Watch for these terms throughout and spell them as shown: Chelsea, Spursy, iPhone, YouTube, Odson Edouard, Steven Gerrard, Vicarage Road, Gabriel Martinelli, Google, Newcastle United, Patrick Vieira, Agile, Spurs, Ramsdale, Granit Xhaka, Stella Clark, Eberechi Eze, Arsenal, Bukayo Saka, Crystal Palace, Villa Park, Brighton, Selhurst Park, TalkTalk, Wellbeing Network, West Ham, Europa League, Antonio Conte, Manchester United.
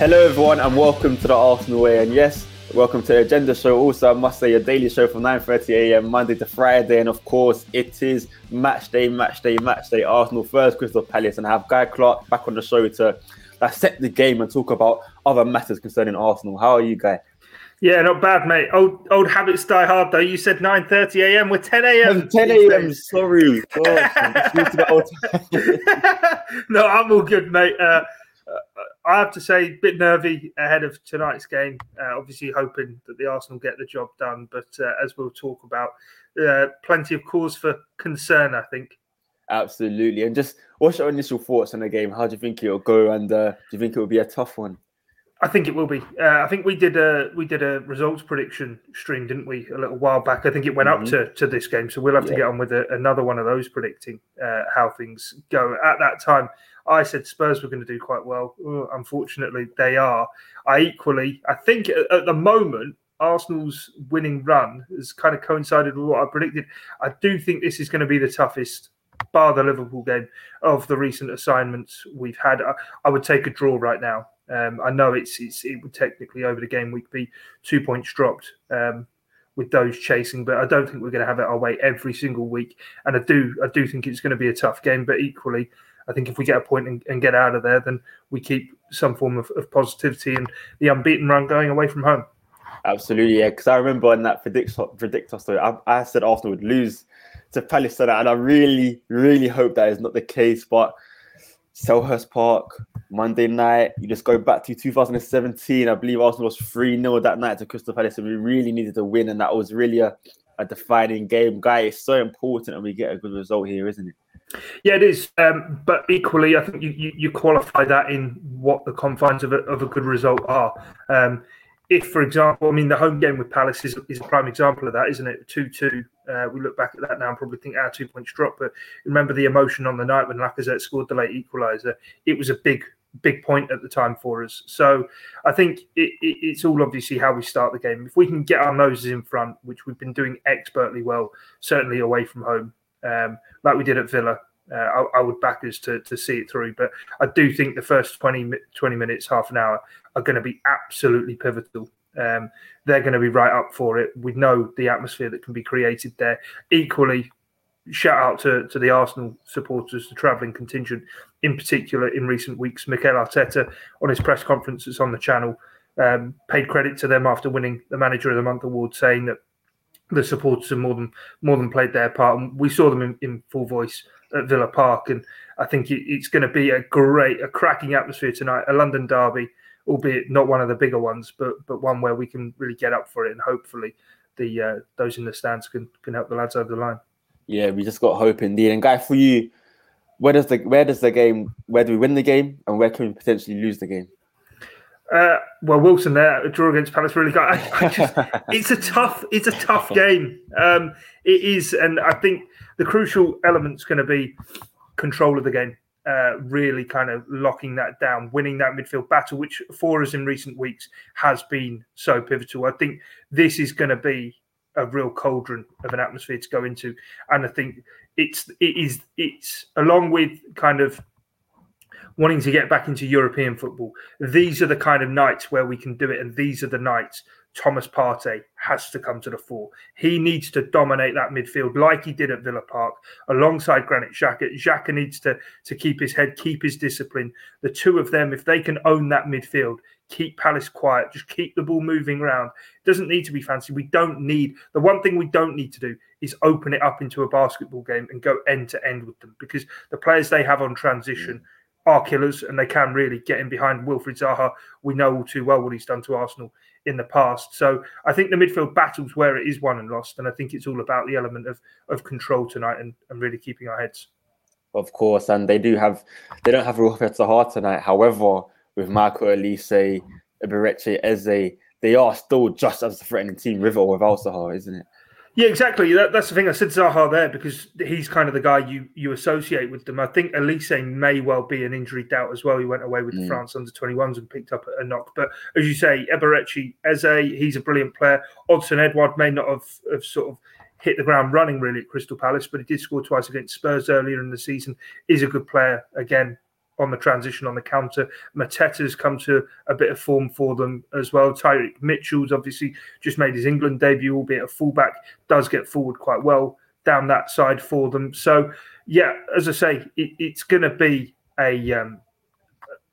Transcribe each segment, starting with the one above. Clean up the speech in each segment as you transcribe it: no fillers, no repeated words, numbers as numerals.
Hello everyone and welcome to the Arsenal Way, and yes, welcome to the Agenda Show. Also, I must say, your daily show from 9:30am Monday to Friday, and of course it is match day. Arsenal first, Crystal Palace, and I have Guy Clark back on the show to dissect the game and talk about other matters concerning Arsenal. How are you, Guy? Yeah, not bad, mate. Old habits die hard, though. You said 9:30am. We're 10am. 10am, sorry. No, I'm all good, mate. I have to say, a bit nervy ahead of tonight's game. Obviously hoping that the Arsenal get the job done. But as we'll talk about, plenty of cause for concern, I think. Absolutely. And just what's your initial thoughts on the game? How do you think it'll go? And do you think it will be a tough one? I think it will be. I think we did a results prediction stream, didn't we, a little while back? I think it went up to this game, so we'll have to get on with another one of those predicting how things go. At that time, I said Spurs were going to do quite well. Unfortunately, they are. I think at the moment, Arsenal's winning run has kind of coincided with what I predicted. I do think this is going to be the toughest, bar the Liverpool game, of the recent assignments we've had. I would take a draw right now. I know it would technically over the game week be 2 points dropped with those chasing, but I don't think we're going to have it our way every single week. And I do think it's going to be a tough game, but equally, I think if we get a point and get out of there, then we keep some form of positivity and the unbeaten run going away from home. Absolutely, yeah. Because I remember in that predictor story, I said Arsenal would lose to Palace tonight, and I really, really hope that is not the case. But Selhurst Park, Monday night, you just go back to 2017. I believe Arsenal was 3-0 that night to Crystal Palace, and we really needed to win, and that was really a defining game. Guy, it's so important and we get a good result here, isn't it? Yeah, it is. But equally, I think you qualify that in what the confines of a good result are. If, for example, the home game with Palace is a prime example of that, isn't it? 2-2. We look back at that now and probably think 2 points dropped. But remember the emotion on the night when Lacazette scored the late equaliser. It was a big point at the time for us. So I think it's all obviously how we start the game. If we can get our noses in front, which we've been doing expertly well, certainly away from home, like we did at Villa, I would back us to see it through. But I do think the first 20 minutes, half an hour, are going to be absolutely pivotal. They're going to be right up for it. We know the atmosphere that can be created there. Equally, shout out to the Arsenal supporters, the travelling contingent, in particular in recent weeks. Mikel Arteta, on his press conference that's on the channel, paid credit to them after winning the Manager of the Month award, saying that the supporters have more than played their part. And we saw them in full voice at Villa Park, and I think it's going to be a cracking atmosphere tonight. A London derby, albeit not one of the bigger ones, but one where we can really get up for it, and hopefully the those in the stands can help the lads over the line. Yeah, we just got hope indeed. And Guy, for you, where do we win the game, and where can we potentially lose the game? Well, Wilson there, a draw against Palace really got. It's a tough game. It is, and I think the crucial element's going to be control of the game. Really kind of locking that down, winning that midfield battle, which for us in recent weeks has been so pivotal. I think this is going to be a real cauldron of an atmosphere to go into, and I think it's along with kind of wanting to get back into European football. These are the kind of nights where we can do it, and these are the nights Thomas Partey has to come to the fore. He needs to dominate that midfield like he did at Villa Park alongside Granit Xhaka. Xhaka needs to keep his head, keep his discipline. The two of them, if they can own that midfield, keep Palace quiet, just keep the ball moving around. It doesn't need to be fancy. The one thing we don't need to do is open it up into a basketball game and go end to end with them, because the players they have on transition are killers, and they can really get in behind Wilfried Zaha. We know all too well what he's done to Arsenal in the past. So I think the midfield battle's where it is won and lost. And I think it's all about the element of control tonight and really keeping our heads. Of course. And they don't have Wilfried Zaha tonight. However, with Marco Olise, Eberechi Eze, they are still just as a threatening team with or without Zaha, isn't it? Yeah, exactly. That's the thing. I said Zaha there because he's kind of the guy you associate with them. I think Olise may well be an injury doubt as well. He went away with the France under-21s and picked up a knock. But as you say, Eberechi Eze, he's a brilliant player. Odson Edouard may not have sort of hit the ground running really at Crystal Palace, but he did score twice against Spurs earlier in the season. He's a good player again on the transition, on the counter. Mateta's come to a bit of form for them as well. Tyreek Mitchell's obviously just made his England debut, albeit a fullback, does get forward quite well down that side for them. So, yeah, as I say, it's going to be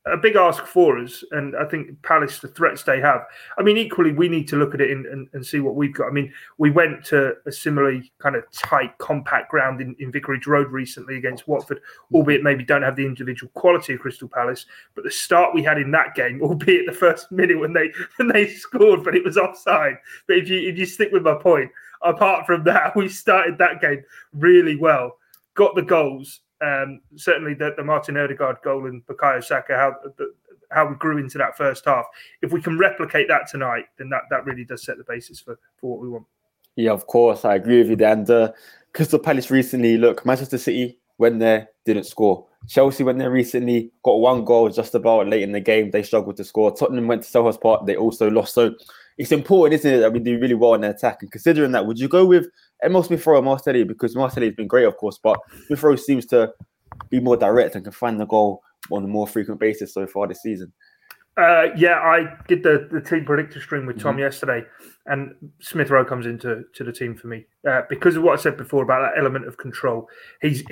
a big ask for us. And I think Palace, the threats they have. I mean, equally, we need to look at it and see what we've got. I mean, we went to a similarly kind of tight, compact ground in Vicarage Road recently against Watford, albeit maybe don't have the individual quality of Crystal Palace. But the start we had in that game, albeit the first minute when they scored, but it was offside. But if you stick with my point, apart from that, we started that game really well, got the goals. Certainly the Martin Odegaard goal and Bukayo Saka, how we grew into that first half. If we can replicate that tonight, then that really does set the basis for what we want. Yeah, of course. I agree with you there. And Crystal Palace recently, look, Manchester City went there, didn't score. Chelsea went there recently, got one goal just about late in the game. They struggled to score. Tottenham went to Selhurst Park. They also lost. So it's important, isn't it, that we do really well in the attack? And considering that, would you go with Emile Smith Rowe and Martinelli? Because Martinelli has been great, of course, but Smith Rowe seems to be more direct and can find the goal on a more frequent basis so far this season. Yeah, I did the team predictor stream with Tom yesterday, and Smith Rowe comes into the team for me because of what I said before about that element of control. He's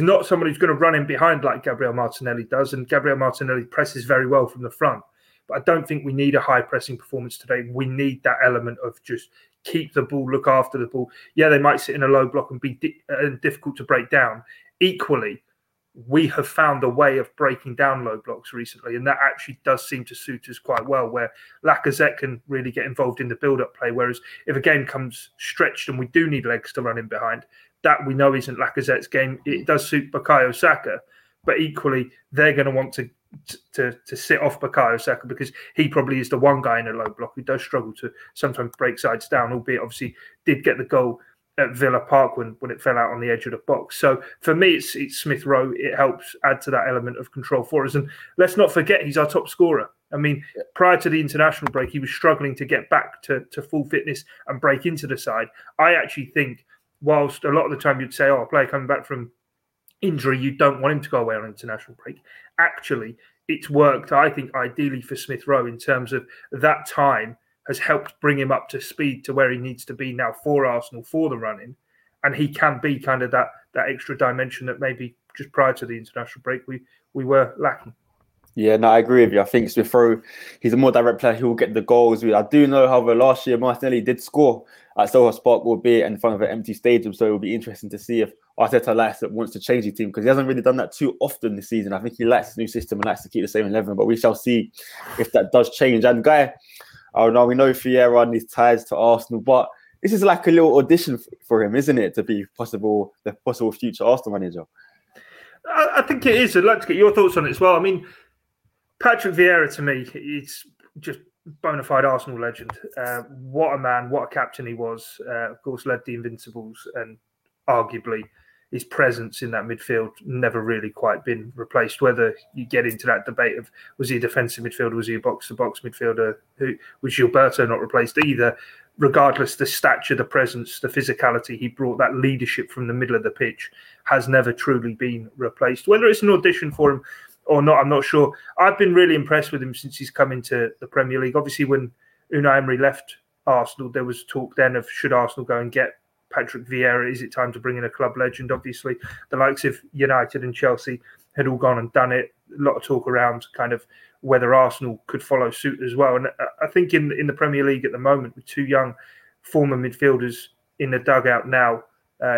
not someone who's going to run in behind like Gabriel Martinelli does, and Gabriel Martinelli presses very well from the front. I don't think we need a high pressing performance today. We need that element of just keep the ball, look after the ball. Yeah, they might sit in a low block and be difficult to break down. Equally, we have found a way of breaking down low blocks recently, and that actually does seem to suit us quite well, where Lacazette can really get involved in the build-up play, whereas if a game comes stretched and we do need legs to run in behind, that we know isn't Lacazette's game. It does suit Bukayo Saka, but equally, they're going to want to sit off Bukayo Saka because he probably is the one guy in a low block who does struggle to sometimes break sides down, albeit obviously did get the goal at Villa Park when it fell out on the edge of the box. So for me, it's Smith Rowe. It helps add to that element of control for us. And let's not forget, he's our top scorer. I mean, prior to the international break, he was struggling to get back to full fitness and break into the side. I actually think, whilst a lot of the time you'd say, a player coming back from injury, you don't want him to go away on international break. Actually, it's worked, I think, ideally for Smith Rowe in terms of that time has helped bring him up to speed to where he needs to be now for Arsenal, for the running. And he can be kind of that extra dimension that maybe just prior to the international break we were lacking. Yeah, no, I agree with you. I think Smith Rowe, he's a more direct player. He will get the goals. I do know, however, last year Martinelli did score at Selhurst Park, albeit in front of an empty stadium. So it will be interesting to see if Arteta wants to change the team, because he hasn't really done that too often this season. I think he likes his new system and likes to keep the same 11, but we shall see if that does change. And Guy, we know Vieira and his ties to Arsenal, but this is like a little audition for him, isn't it, to be the possible future Arsenal manager? I think it is. I'd like to get your thoughts on it as well. I mean, Patrick Vieira, to me, is just bona fide Arsenal legend. What a man, what a captain he was. Of course, led the Invincibles, and arguably his presence in that midfield never really quite been replaced. Whether you get into that debate of was he a defensive midfielder, was he a box-to-box midfielder, who was Gilberto not replaced either, regardless, the stature, the presence, the physicality he brought, that leadership from the middle of the pitch has never truly been replaced. Whether it's an audition for him or not, I'm not sure. I've been really impressed with him since he's come into the Premier League. Obviously, when Unai Emery left Arsenal, there was talk then of should Arsenal go and get Patrick Vieira? Is it time to bring in a club legend? Obviously, the likes of United and Chelsea had all gone and done it. A lot of talk around kind of whether Arsenal could follow suit as well. And I think in the Premier League at the moment, with two young former midfielders in the dugout now,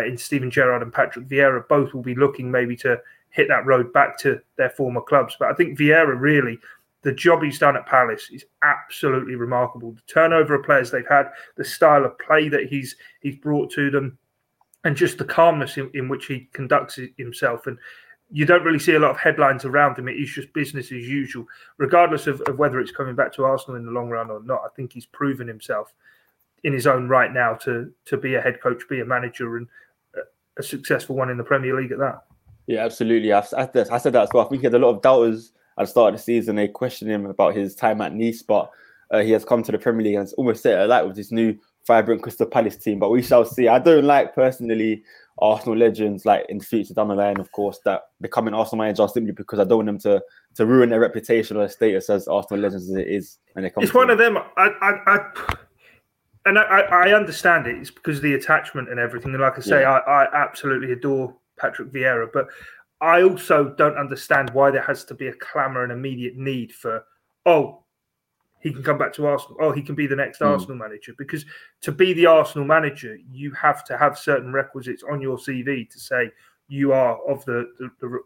in Steven Gerrard and Patrick Vieira, both will be looking maybe to hit that road back to their former clubs. But I think Vieira really The job he's done at Palace is absolutely remarkable. The turnover of players they've had, the style of play that he's brought to them, and just the calmness in which he conducts himself. And you don't really see a lot of headlines around him. It is just business as usual, regardless of whether it's coming back to Arsenal in the long run or not. I think he's proven himself in his own right now to be a head coach, be a manager, and a successful one in the Premier League at that. Yeah, absolutely. I said that as well. I think he had a lot of doubters at the start of the season. They questioned him about his time at Nice, but he has come to the Premier League and has almost set it alight with this new vibrant Crystal Palace team. But we shall see. I don't like, personally, Arsenal legends like in the future down the line, of course, that become an Arsenal manager simply because I don't want them to ruin their reputation or their status as Arsenal legends as it is when they come. It's one of them. I understand it. It's because of the attachment and everything. And like I say, yeah. I absolutely adore Patrick Vieira, but I also don't understand why there has to be a clamour and immediate need for, oh, he can come back to Arsenal. Oh, he can be the next Arsenal manager. Because to be the Arsenal manager, you have to have certain requisites on your CV to say you are of the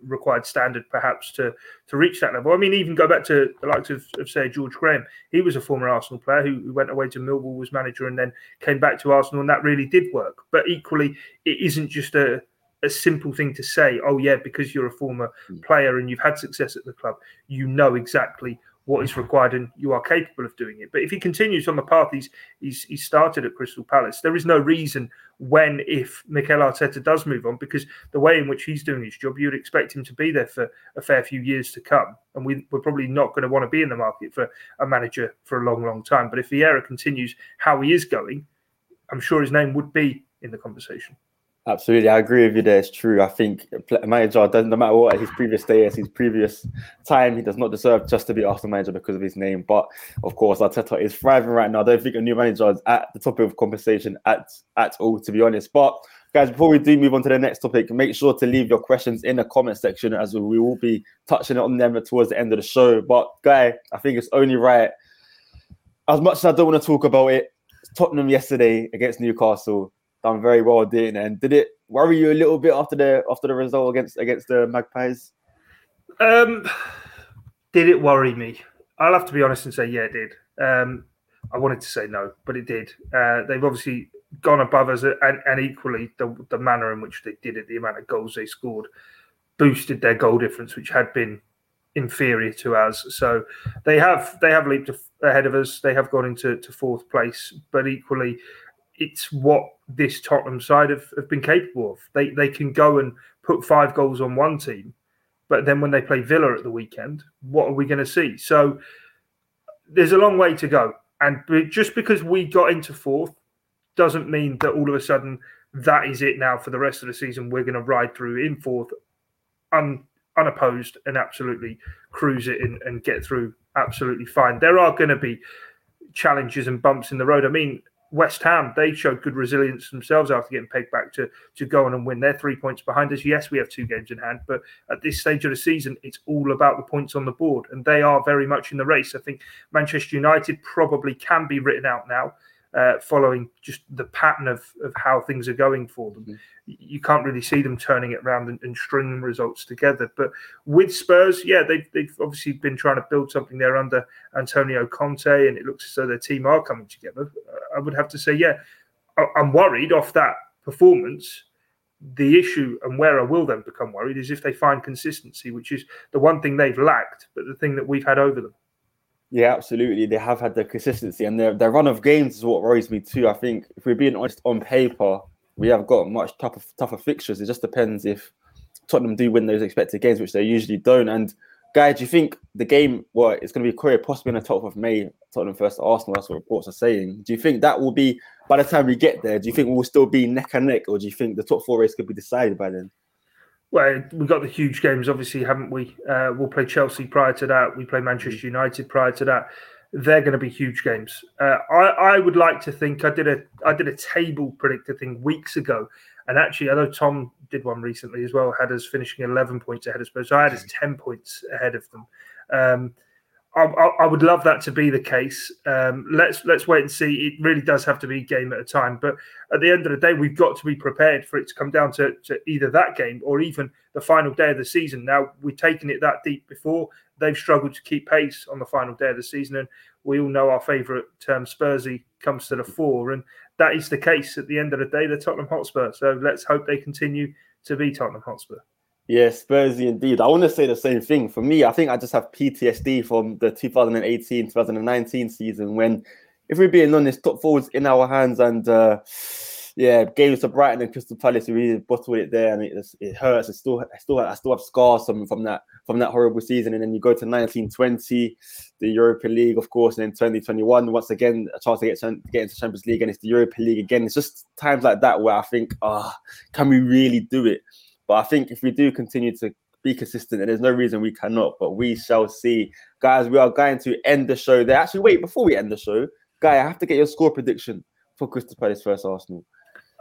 required standard, perhaps, to reach that level. I mean, even go back to the likes of say, George Graham. He was a former Arsenal player who went away to Millwall, was manager, and then came back to Arsenal, and that really did work. But equally, it isn't just a simple thing to say, oh yeah, because you're a former player and you've had success at the club, you know exactly what is required and you are capable of doing it. But if he continues on the path he's started at Crystal Palace, there is no reason when, if Mikel Arteta does move on, because the way in which he's doing his job, you'd expect him to be there for a fair few years to come. And we're probably not going to want to be in the market for a manager for a long, long time. But if Vieira continues how he is going, I'm sure his name would be in the conversation. Absolutely, I agree with you there, it's true. I think a manager, no matter what his previous status, his previous time, he does not deserve just to be Arsenal manager because of his name. But, of course, Arteta is thriving right now. I don't think a new manager is at the topic of conversation at all, to be honest. But, guys, before we do move on to the next topic, make sure to leave your questions in the comment section as we will be touching on them towards the end of the show. But, Guy, I think it's only right. As much as I don't want to talk about it, Tottenham yesterday against Newcastle, done very well, didn't it? And did it worry you a little bit after the result against the Magpies? Did it worry me? I'll have to be honest and say, yeah, it did. I wanted to say no, but it did. They've obviously gone above us, and equally the manner in which they did it, the amount of goals they scored, boosted their goal difference, which had been inferior to ours. So they have leaped ahead of us. They have gone into fourth place, but equally, it's what this Tottenham side have been capable of. They can go and put 5 goals on one team, but then when they play Villa at the weekend, what are we going to see? So there's a long way to go. And just because we got into fourth doesn't mean that all of a sudden that is it now for the rest of the season. We're going to ride through in fourth unopposed and absolutely cruise it and get through absolutely fine. There are going to be challenges and bumps in the road. I mean, West Ham, they showed good resilience themselves after getting pegged back to go on and win. They're 3 points behind us. Yes, we have 2 games in hand, but at this stage of the season, it's all about the points on the board, and they are very much in the race. I think Manchester United probably can be written out now, following just the pattern of how things are going for them. You can't really see them turning it around and stringing results together. But with Spurs, yeah, they've obviously been trying to build something there under Antonio Conte, and it looks as though their team are coming together. I would have to say, yeah, I'm worried off that performance. The issue, and where I will then become worried, is if they find consistency, which is the one thing they've lacked, but the thing that we've had over them. Yeah, absolutely. They have had the consistency, and their run of games is what worries me too. I think if we're being honest, on paper, we have got much tougher fixtures. It just depends if Tottenham do win those expected games, which they usually don't. And Guy, do you think the game, well, it's going to be Korea possibly on the 12th of May, Tottenham versus Arsenal, that's what reports are saying. Do you think that will be, by the time we get there, do you think we'll still be neck and neck, or do you think the top 4 race could be decided by then? Well, we've got the huge games, obviously, haven't we? We'll play Chelsea prior to that. We play Manchester United prior to that. They're going to be huge games. I would like to think I did a table predictor thing weeks ago. And actually, I know Tom did one recently as well, had us finishing 11 points ahead of Spurs. So I had us 10 points ahead of them. I would love that to be the case. Let's wait and see. It really does have to be a game at a time. But at the end of the day, we've got to be prepared for it to come down to either that game or even the final day of the season. Now, we've taken it that deep before. They've struggled to keep pace on the final day of the season. And we all know our favourite term, Spursy, comes to the fore. And that is the case at the end of the day. They're Tottenham Hotspur. So let's hope they continue to be Tottenham Hotspur. Yes, Spursy indeed. I want to say the same thing. For me, I think I just have PTSD from the 2018-2019 season when, if we're being honest, top four was in our hands and, games to Brighton and Crystal Palace, we really bottled it there and it hurts. I still have scars from that horrible season. And then you go to 19-20, the Europa League, of course, and then 2021, once again, a chance to get into Champions League and it's the Europa League again. It's just times like that where I think, can we really do it? But I think if we do continue to be consistent, and there's no reason we cannot, but we shall see. Guys, we are going to end the show there. Actually, wait, before we end the show, Guy, I have to get your score prediction for Crystal Palace versus Arsenal.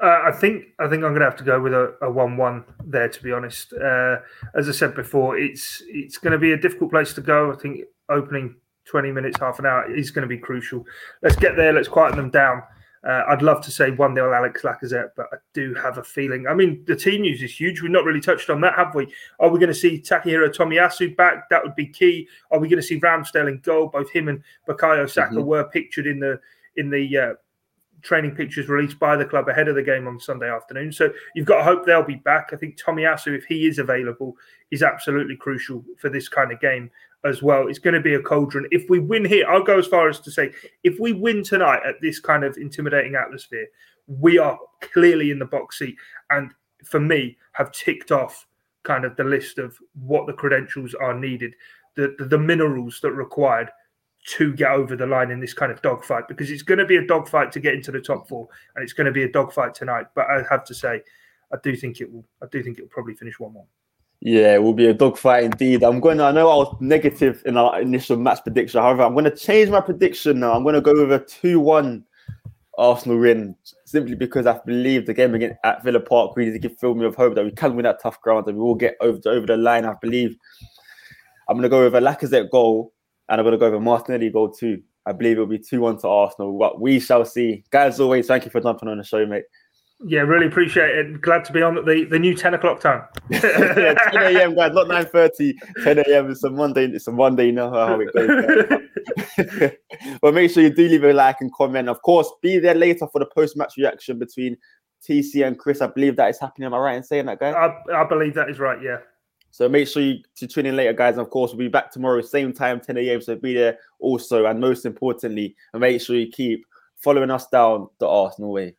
I think I'm going to have to go with a 1-1 there, to be honest. As I said before, it's going to be a difficult place to go. I think opening 20 minutes, half an hour is going to be crucial. Let's get there. Let's quieten them down. I'd love to say 1-0 Alex Lacazette, but I do have a feeling. I mean, the team news is huge. We've not really touched on that, have we? Are we going to see Takahiro Tomiyasu back? That would be key. Are we going to see Ramsdale in goal? Both him and Bukayo Saka were pictured in the training pictures released by the club ahead of the game on Sunday afternoon. So you've got to hope they'll be back. I think Tomiyasu, if he is available, is absolutely crucial for this kind of game as well. It's going to be a cauldron. If we win here, I'll go as far as to say, if we win tonight at this kind of intimidating atmosphere, we are clearly in the box seat. And for me, have ticked off kind of the list of what the credentials are needed, the minerals that are required to get over the line in this kind of dogfight, because it's going to be a dogfight to get into the top four, and it's going to be a dogfight tonight. But I have to say, I do think it will probably finish 1-1. Yeah, it will be a dogfight indeed. I know I was negative in our initial match prediction. However, I'm going to change my prediction now. I'm going to go with a 2-1 Arsenal win, simply because I believe the game against at Villa Park really did fill me with hope that we can win that tough ground and we will get over the line. I believe I'm going to go with a Lacazette goal and I'm going to go with a Martinelli goal too. I believe it will be 2-1 to Arsenal, but we shall see. Guys, as always, thank you for jumping on the show, mate. Yeah, really appreciate it. Glad to be on at the new 10 o'clock time. Yeah, 10 a.m., guys, not 9:30. 10 a.m. It's a Monday. It's a Monday, you know how it goes. But make sure you do leave a like and comment. Of course, be there later for the post-match reaction between TC and Chris. I believe that is happening. Am I right in saying that, guy? I believe that is right, yeah. So make sure you tune in later, guys. And of course, we'll be back tomorrow, same time, 10 a.m. So be there also. And most importantly, make sure you keep following us down the Arsenal way.